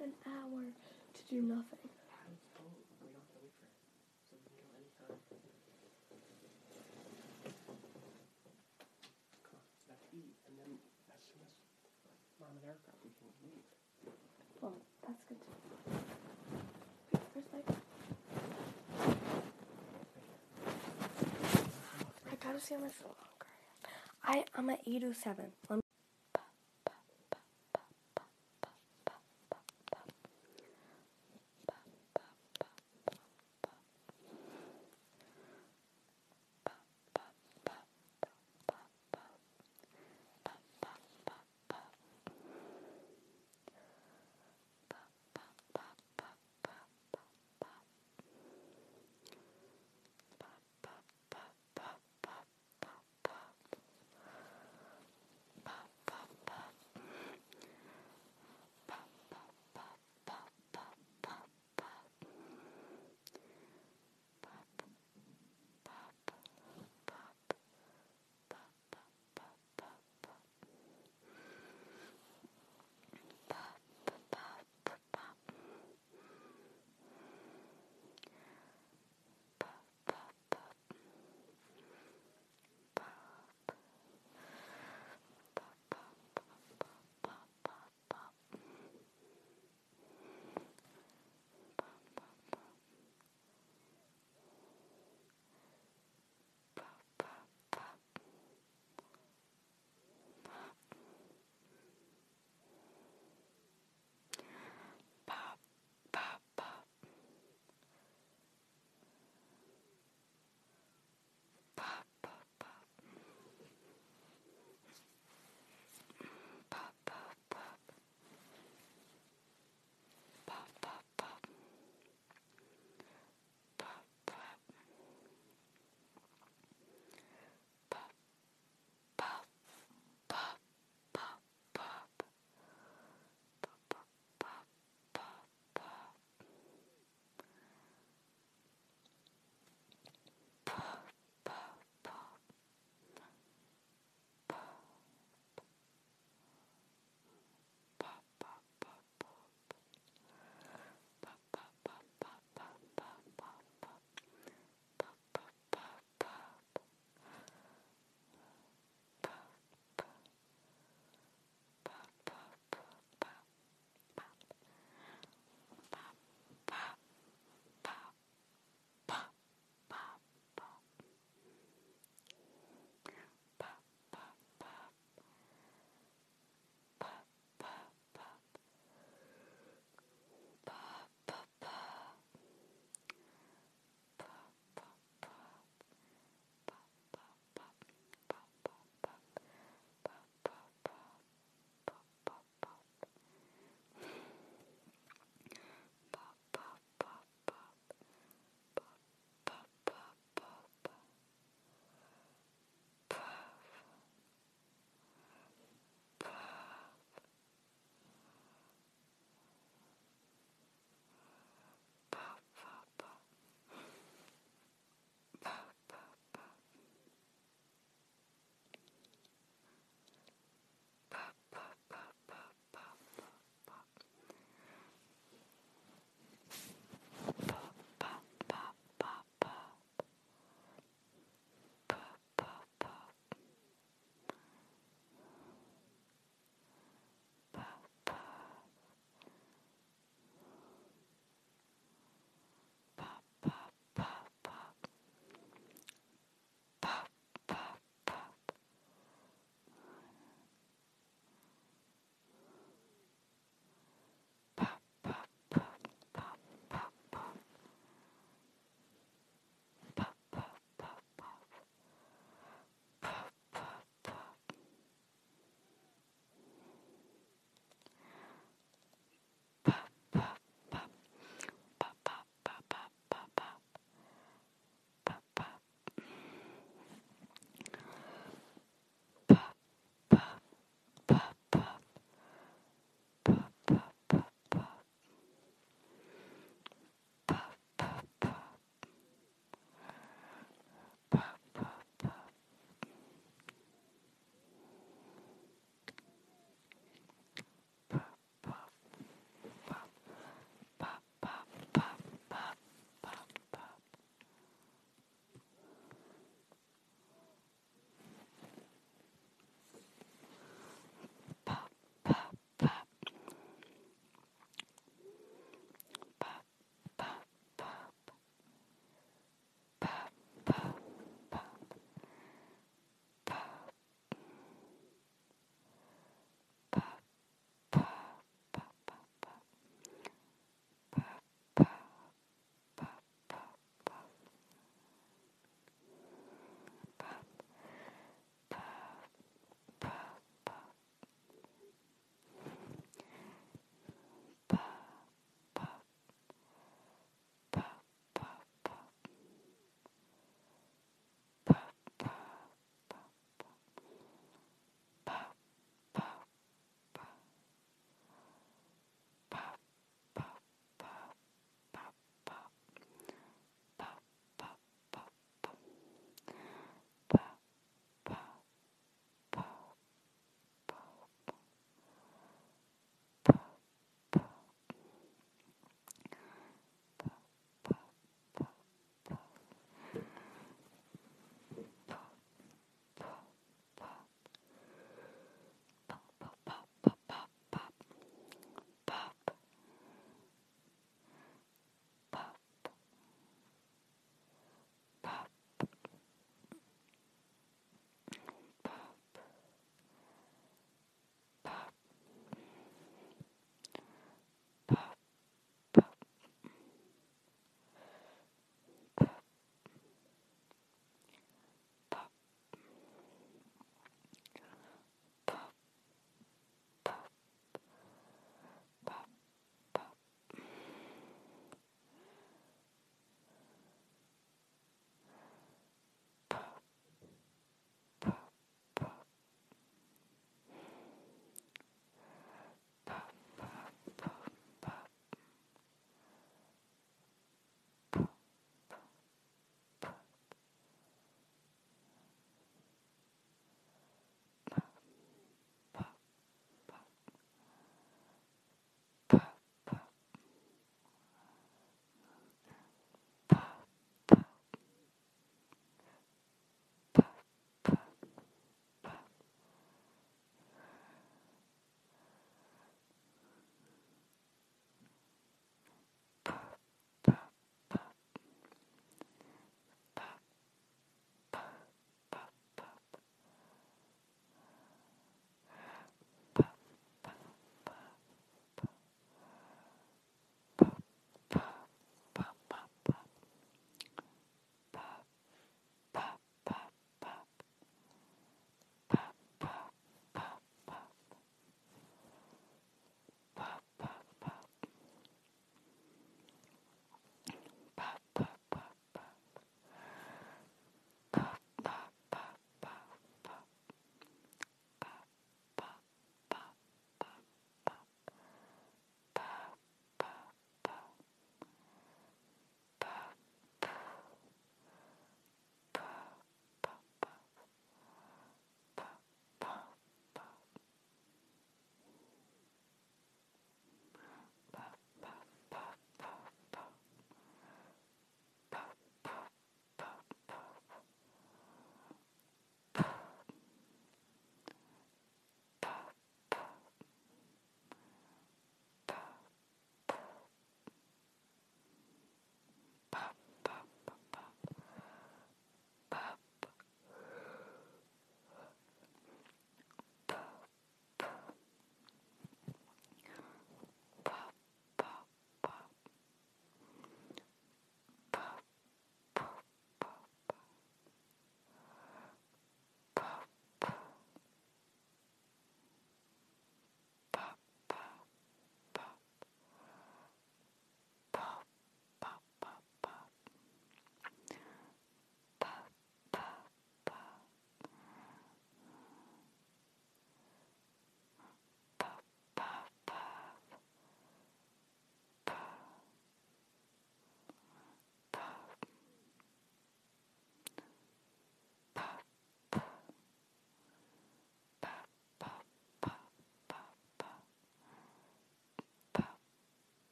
an hour to do nothing. See how much longer I'm at 807. Let me